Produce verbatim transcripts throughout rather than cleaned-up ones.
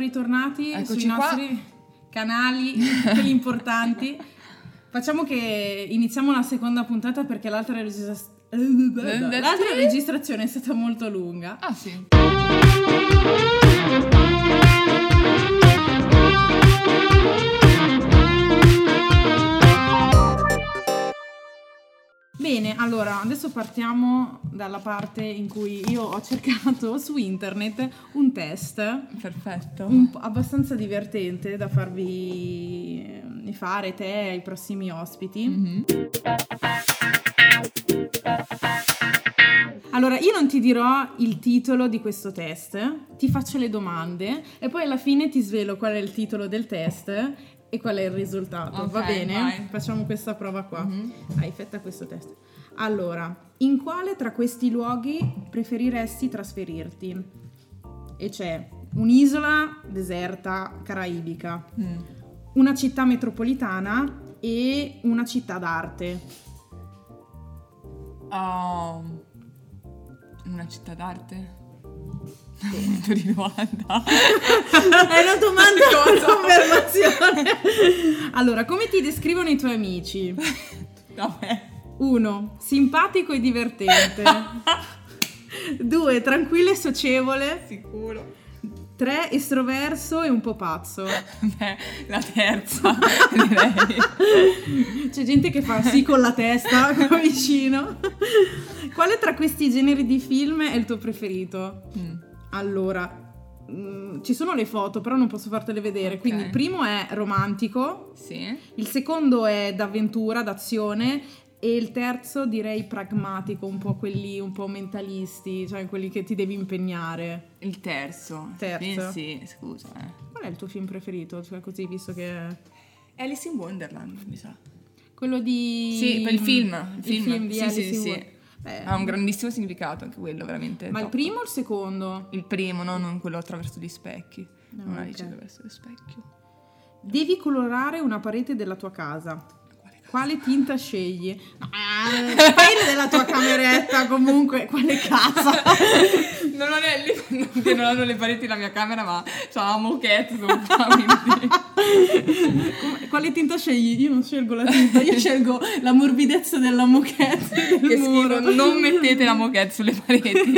ritornati Eccoci sui qua. nostri canali, quelli importanti. Facciamo che iniziamo la seconda puntata perché l'altra, registra... l'altra registrazione è stata molto lunga. Ah sì. Bene, allora adesso partiamo dalla parte in cui io ho cercato su internet un test perfetto, un, abbastanza divertente da farvi fare te e i prossimi ospiti. Mm-hmm. Allora, io non ti dirò il titolo di questo test, ti faccio le domande e poi alla fine ti svelo qual è il titolo del test e qual è il risultato. Okay, va bene? Vai. Facciamo questa prova qua. Mm-hmm. Dai, fetta questo test. Allora, in quale tra questi luoghi preferiresti trasferirti? E c'è un'isola deserta caraibica, mm. una città metropolitana e una città d'arte. Oh, una città d'arte? Punto di domanda. È una domanda con confermazione. Allora, come ti descrivono i tuoi amici? Vabbè. Uno, simpatico e divertente. Due, tranquillo e socievole. Sicuro. Tre, estroverso e un po' pazzo. Beh, la terza, direi. C'è gente che fa sì con la testa, qua vicino. Quale tra questi generi di film è il tuo preferito? Mm. Allora, mh, ci sono le foto, però non posso fartele vedere. Okay. Quindi il primo è romantico. Sì. Il secondo è d'avventura, d'azione. E il terzo direi pragmatico, un po' quelli un po' mentalisti, cioè quelli che ti devi impegnare. Il terzo? Terzo. Sì, scusa. Qual è il tuo film preferito? Cioè così, visto che... Alice in Wonderland, mi sa. Quello di... Sì, per il film. Il film, film di sì, Alice sì, in sì. Wonderland. Beh, ha un grandissimo significato anche quello, veramente. Ma top. Il primo o il secondo? Il primo, no? Non quello attraverso gli specchi. No, non okay. Alice attraverso lo specchio. Devi colorare una parete della tua casa. Quale tinta scegli? Ah, parete della tua cameretta, comunque, quale casa? Non ho le, non, non hanno le pareti della mia camera, ma c'ho la moquette sopra, quindi. Quale tinta scegli? Io non scelgo la tinta, io scelgo la morbidezza della moquette del che muro. Schifo, non mettete la moquette sulle pareti.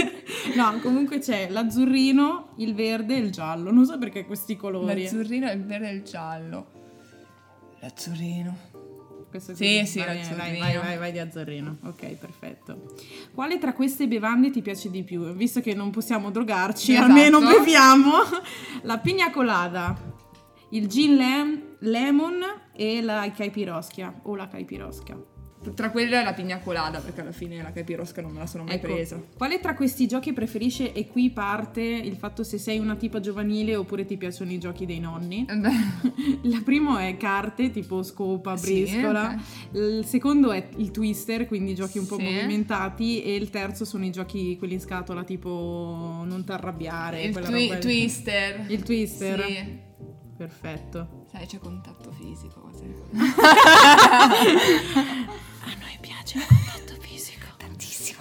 No, comunque c'è l'azzurrino, il verde e il giallo. Non so perché questi colori. L'azzurrino, il verde e il giallo. L'azzurrino. Questo sì, qui. Sì, vai, vai, vai, vai, vai di azzurrino. Ok, perfetto. Quale tra queste bevande ti piace di più? Visto che non possiamo drogarci, esatto. Almeno beviamo. La pina colada, il gin lem, lemon e la caipirosca o la caipirosca. Tra quella è la pina colada, perché alla fine la caipirosca non me la sono mai ecco. presa. Quale tra questi giochi preferisce? E qui parte il fatto se sei una tipa giovanile oppure ti piacciono i giochi dei nonni. La prima è carte, tipo scopa, briscola. Sì, okay. Il secondo è il twister, quindi giochi un po' sì. movimentati. E il terzo sono i giochi, quelli in scatola, tipo non t'arrabbiare. Il twi- roba twister. Il twister. Sì. Perfetto. Sai, c'è contatto fisico. Così. A noi piace il contatto fisico tantissimo.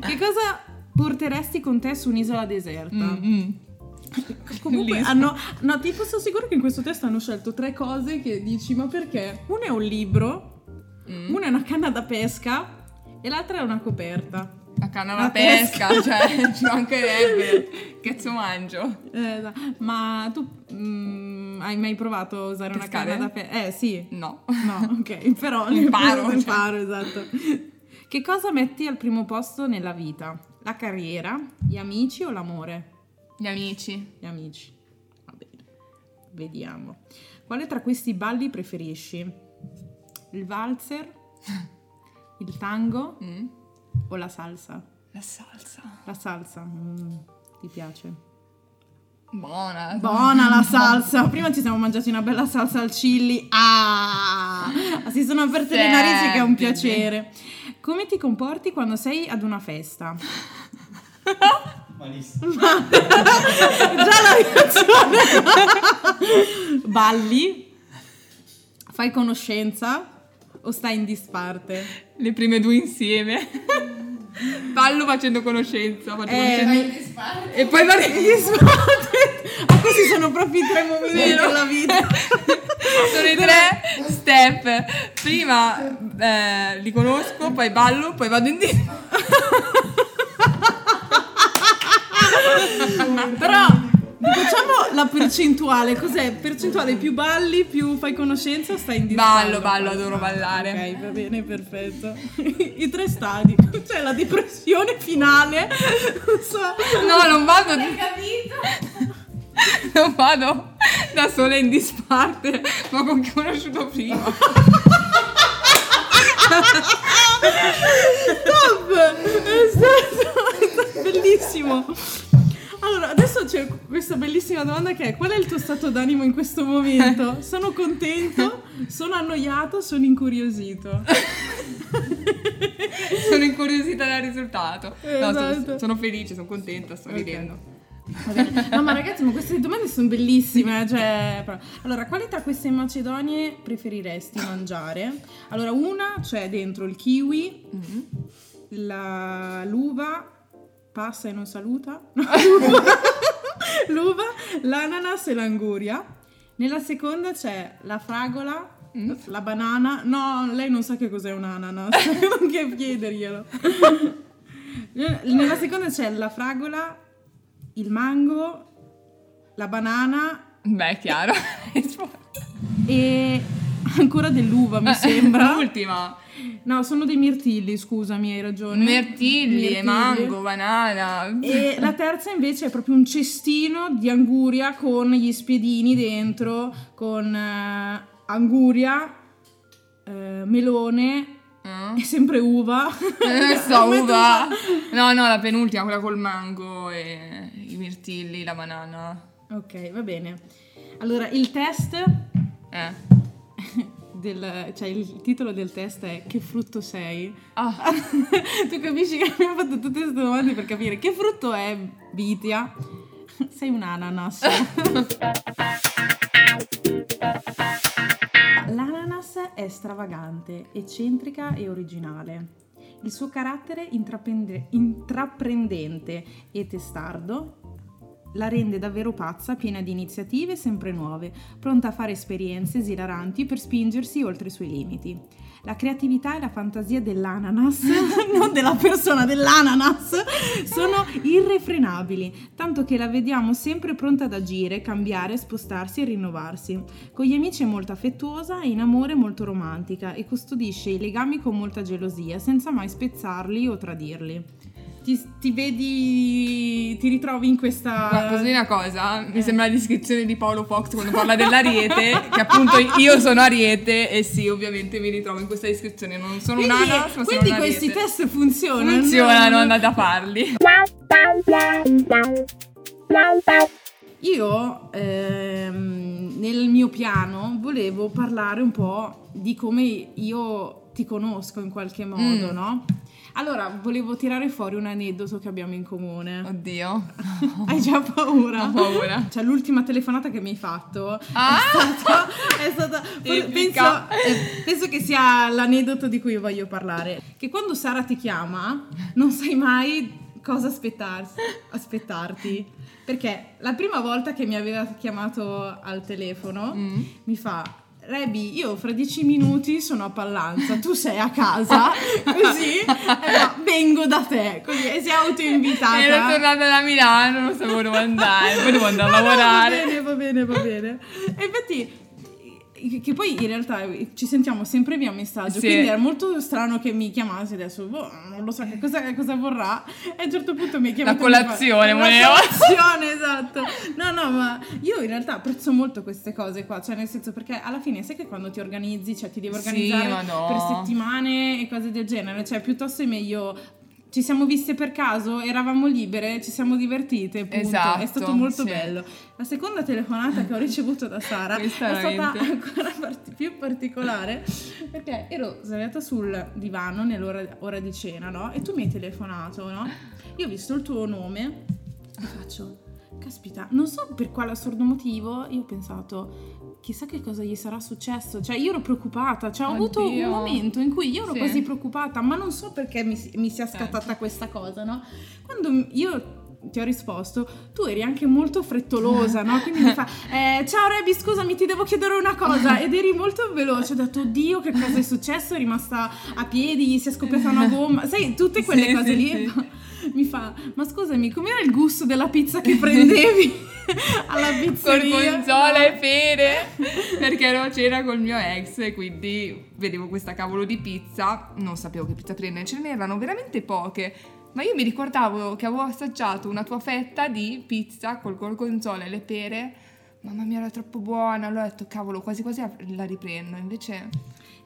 Che cosa porteresti con te su un'isola deserta? Mm-hmm. Comunque hanno, no, ti posso assicurare che in questo testo hanno scelto tre cose che dici ma perché? Uno è un libro, mm. uno è una canna da pesca e l'altra è una coperta. La canna da pesca, pesca, cioè ci mancherebbe. Cazzo mangio. Eh, no. Ma tu mm, hai mai provato a usare pescare? Una canna da pesca? Eh sì. No. No, ok, però imparo, imparo, cioè. Esatto. Che cosa metti al primo posto nella vita? La carriera, gli amici o l'amore? Gli amici. Gli amici. Va bene. Vediamo. Quale tra questi balli preferisci? Il valzer? Il tango? Mm. O la salsa? La salsa. La salsa. Mm, ti piace? Buona. Buona la salsa. Prima ci siamo mangiati una bella salsa al chili. Ah! Si sono aperte le narici che è un piacere. Come ti comporti quando sei ad una festa? Malissimo. Ma... Già la reazione. Balli? Fai conoscenza? O stai in disparte? Le prime due insieme. Ballo facendo conoscenza, faccio eh, conoscenza. E poi vai negli spot. Ma questi sono proprio i tre momenti della vita. Sono i tre step. Prima eh, li conosco, poi ballo, poi vado in disco. Però facciamo la percentuale. Cos'è? Percentuale: più balli, più fai conoscenza, stai in disco. Ballo, ballo, adoro ballare. Ok, va bene, perfetto. I tre stadi. Cioè la depressione finale. Non so. No, non vado. Hai capito? Non vado da sola in disparte, ma con chi ho conosciuto prima. Top! È stato, è stato bellissimo. Allora, adesso c'è questa bellissima domanda che è: qual è il tuo stato d'animo in questo momento? Sono contento, sono annoiato, sono incuriosito. Sono incuriosita dal risultato. No, esatto. sono, sono felice, sono contenta, sto okay. ridendo. No, ma ragazzi, ma queste domande sono bellissime, cioè, però. Allora, quale tra queste macedonie preferiresti mangiare? Allora, una c'è cioè dentro il kiwi, mm-hmm. la, l'uva passa e non saluta, l'uva, l'uva, l'ananas e l'anguria. Nella seconda c'è la fragola, mm. la banana. No, lei non sa che cos'è un ananas. Non che chiederglielo. Nella seconda c'è la fragola, il mango, la banana. Beh, è chiaro. E ancora dell'uva, mi sembra. L'ultima. No, sono dei mirtilli, scusami, hai ragione. Mirtilli, mirtilli. Mango, banana. E la terza invece è proprio un cestino di anguria con gli spiedini dentro, con eh, anguria, eh, melone. È sempre uva. Eh, so, uva. No, no, la penultima, quella col mango e i mirtilli, la banana. Ok, va bene. Allora, il test eh. del, cioè il titolo del test è: che frutto sei? Oh. Tu capisci che abbiamo fatto tutte queste domande per capire che frutto è Vitya? Sei un ananas. L'ananas è stravagante, eccentrica e originale. Il suo carattere intraprende- intraprendente e testardo la rende davvero pazza, piena di iniziative sempre nuove, pronta a fare esperienze esilaranti per spingersi oltre i suoi limiti. La creatività e la fantasia dell'ananas, non della persona, dell'ananas, sono irrefrenabili, tanto che la vediamo sempre pronta ad agire, cambiare, spostarsi e rinnovarsi. Con gli amici è molto affettuosa e in amore molto romantica e custodisce i legami con molta gelosia, senza mai spezzarli o tradirli. Ti, ti vedi, ti ritrovi in questa... Ma così una cosa, eh. mi sembra la descrizione di Paolo Fox quando parla dell'ariete, che appunto io sono ariete e sì, ovviamente mi ritrovo in questa descrizione, non sono quindi, un ananas ma quindi sono questi ariete. Test funzionano. Funzionano, andate a farli. Io ehm, nel mio piano volevo parlare un po' di come io ti conosco in qualche modo, mm. no? Allora, volevo tirare fuori un aneddoto che abbiamo in comune. Oddio. Hai già paura? Ho paura. Cioè, l'ultima telefonata che mi hai fatto ah! è stata... È stata penso, penso che sia l'aneddoto di cui voglio parlare. Che quando Sara ti chiama, non sai mai cosa aspettarsi, aspettarti. Perché la prima volta che mi aveva chiamato al telefono, mm. mi fa... Rebi, io fra dieci minuti sono a Pallanza, tu sei a casa, così, eh, vengo da te, così, e sei autoinvitata. Ero tornata da Milano, non sapevo dove andare, poi devo andare a no, lavorare. No, va bene, va bene, va bene. E infatti... Che poi in realtà ci sentiamo sempre via messaggio, sì. Quindi era molto strano che mi chiamassi adesso, boh, non lo so che cosa, che cosa vorrà. E a un certo punto mi ha chiamato. La colazione, la colazione, esatto. No, no, ma io in realtà apprezzo molto queste cose qua, cioè nel senso, perché alla fine sai che quando ti organizzi, cioè ti devi organizzare sì, no. per settimane e cose del genere, cioè piuttosto è meglio... Ci siamo viste per caso, eravamo libere, ci siamo divertite, punto. Esatto, è stato molto sì. bello. La seconda telefonata che ho ricevuto da Sara è stata ancora part- più particolare, perché ero sdraiata sul divano nell'ora ora di cena, no? E tu mi hai telefonato, no? Io ho visto il tuo nome e faccio, caspita, non so per quale assurdo motivo, io ho pensato... chissà che cosa gli sarà successo, cioè io ero preoccupata, cioè ho Oddio. avuto un momento in cui io ero sì. quasi preoccupata, ma non so perché mi, mi sia scattata certo. questa cosa, no? Quando io ti ho risposto, tu eri anche molto frettolosa, no? Quindi mi fa eh, ciao Rebi, scusami, ti devo chiedere una cosa, ed eri molto veloce, ho detto oddio che cosa è successo, è rimasta a piedi, gli si è scoppiata una gomma, sai, tutte quelle sì, cose sì, lì sì. Mi fa, ma scusami, com'era il gusto della pizza che prendevi alla pizzeria? Con gorgonzola e pere, perché ero a cena col mio ex e quindi vedevo questa cavolo di pizza, non sapevo che pizza prendere, ce ne erano veramente poche. Ma io mi ricordavo che avevo assaggiato una tua fetta di pizza col gorgonzola e le pere. Mamma mia, era troppo buona. Allora ho detto, cavolo, quasi quasi la riprendo. Invece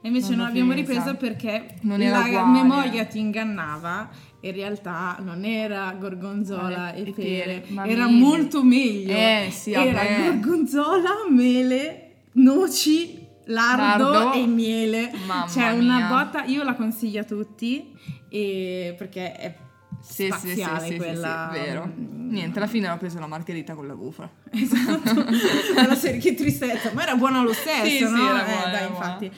e invece non, non l'abbiamo ripresa perché non era la uguale. Memoria ti ingannava. In realtà non era gorgonzola eh, e pere, pere. Era mele. Molto meglio. Eh, sì, era vabbè. Gorgonzola, mele, noci, lardo, lardo e miele. Mamma cioè una mia. Botta, io la consiglio a tutti e perché è sì, spaziale sì, sì, quella sì, sì, vero. Niente, alla fine ho preso la margherita con la gufa, esatto. Alla serie, che tristezza, ma era buona lo stesso, sì, no? Sì, era buona, eh, dai, era infatti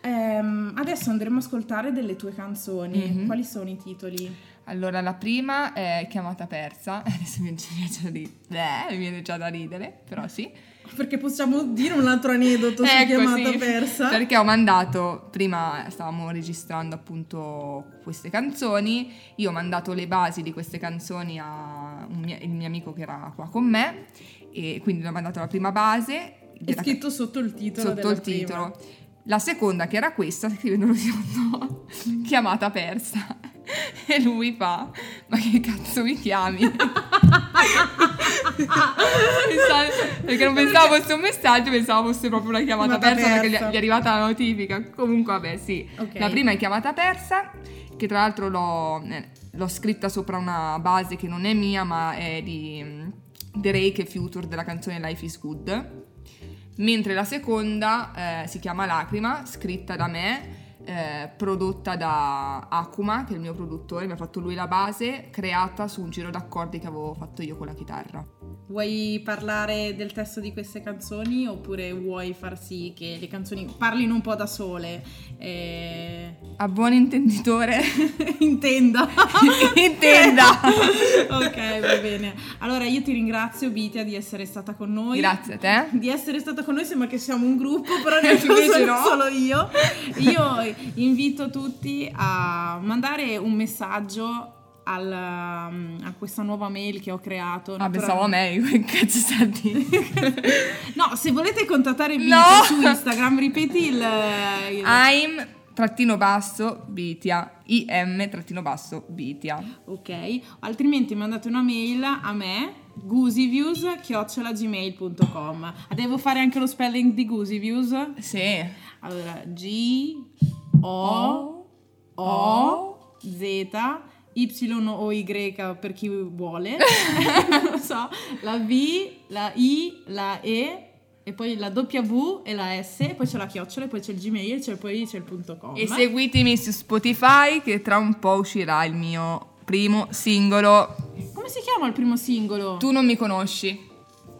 ehm, adesso andremo a ascoltare delle tue canzoni. Mm-hmm. Quali sono i titoli? Allora, la prima è Chiamata persa. Adesso mi viene già, di... Beh, mi viene già da ridere, però sì, perché possiamo dire un altro aneddoto su ecco, Chiamata sì. persa, perché ho mandato, prima stavamo registrando appunto queste canzoni, io ho mandato le basi di queste canzoni a un mio, il mio amico che era qua con me, e quindi gli ho mandato la prima base, è scritto ca- sotto il titolo sotto della il prima. Titolo la seconda, che era questa, scrivendolo sotto Chiamata persa, e lui fa, ma che cazzo mi chiami? Perché non pensavo fosse un messaggio, pensavo fosse proprio una chiamata persa, persa, perché gli è arrivata la notifica. Comunque vabbè sì, okay. La prima è Chiamata persa, che tra l'altro l'ho, eh, l'ho scritta sopra una base che non è mia, ma è di um, Drake e Future, della canzone Life is Good. Mentre la seconda eh, si chiama Lacrima, scritta da me, Eh, prodotta da Akuma, che è il mio produttore, mi ha fatto lui la base, creata su un giro d'accordi che avevo fatto io con la chitarra. Vuoi parlare del testo di queste canzoni oppure vuoi far sì che le canzoni parlino un po' da sole? Eh... A buon intenditore intenda intenda ok, va bene. Allora io ti ringrazio, Vitya, di essere stata con noi. Grazie a te di essere stata con noi. Sembra che siamo un gruppo, però invece sono no. solo io io invito tutti a mandare un messaggio al, a questa nuova mail che ho creato. Ah, pensavo a me, che cazzo sta a dire? No, se volete contattare Vitya no. su Instagram, ripeti il... il... I'm trattino basso Vitya, im trattino basso Vitya. Ok, altrimenti mandate una mail a me, gusiviews chiocciola gmail punto com. Devo fare anche lo spelling di gusiviews? Sì. Allora, G O O Z Y O Y per chi vuole. Non so, la V, la I, la E e poi la W e la S, e poi c'è la chiocciola e poi c'è il Gmail e poi c'è il punto com. E seguitemi su Spotify, che tra un po' uscirà il mio primo singolo. Come si chiama il primo singolo? Tu non mi conosci.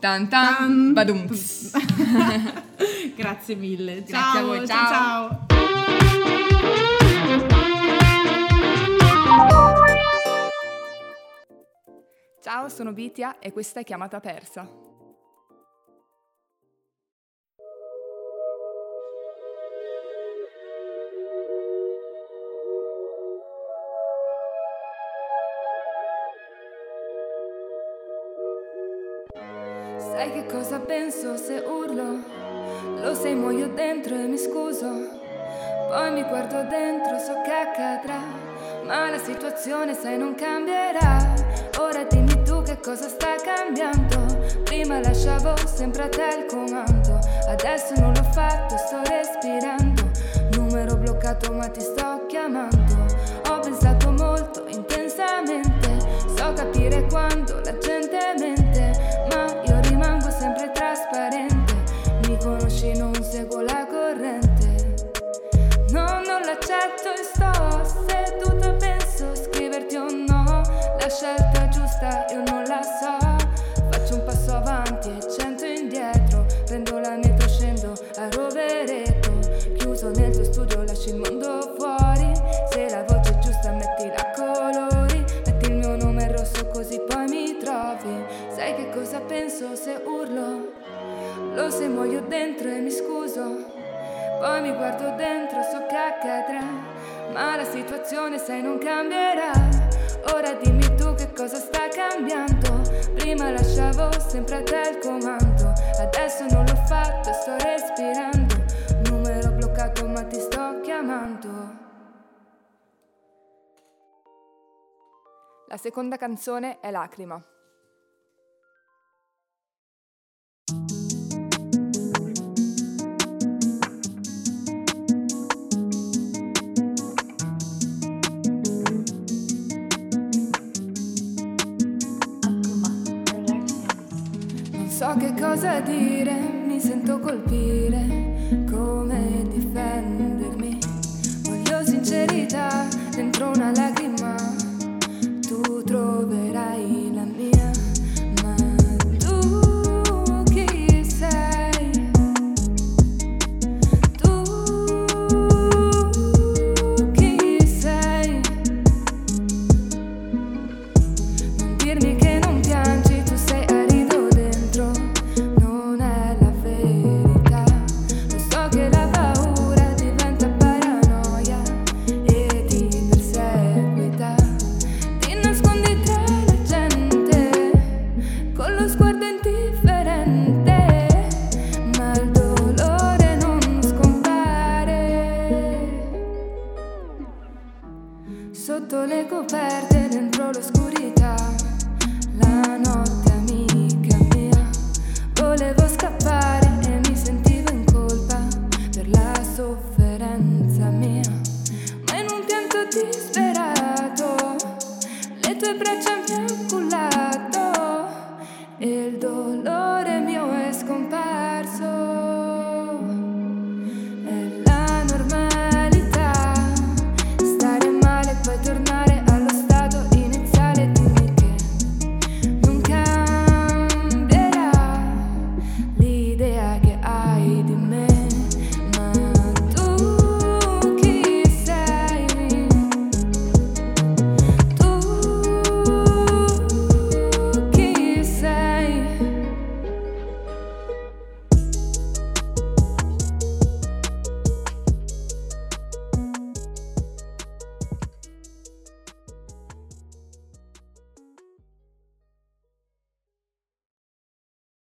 Tan tan badumps. Grazie mille. Grazie ciao, a voi. Ciao. Ciao. Ciao. Ciao, sono Vitya e questa è Chiamata persa. Sai che cosa penso se urlo? Lo sai, muoio dentro e mi scuso. Poi mi guardo dentro, so che accadrà, ma la situazione, sai, non cambierà. Ora dimmi che cosa sta cambiando? Prima lasciavo sempre a te il comando, adesso non l'ho fatto e sto respirando. Numero bloccato ma ti sto chiamando. Ho pensato molto intensamente, so capire quando la gente mente, ma io rimango sempre trasparente. Mi conosci, non seguo la corrente. No, non l'accetto e sto seduta, penso scriverti o no. La scelta giusta io non la so, faccio un provi. Sai che cosa penso se urlo? Lo se muoio dentro e mi scuso. Poi mi guardo dentro, so che accadrà, ma la situazione sai non cambierà. Ora dimmi tu che cosa sta cambiando. Prima lasciavo sempre a te il comando, adesso non l'ho fatto e sto respirando. Numero bloccato ma ti sto chiamando. La seconda canzone è Lacrima. Non so che cosa dire, mi sento colpire, come difendermi. Voglio sincerità dentro una lacrima.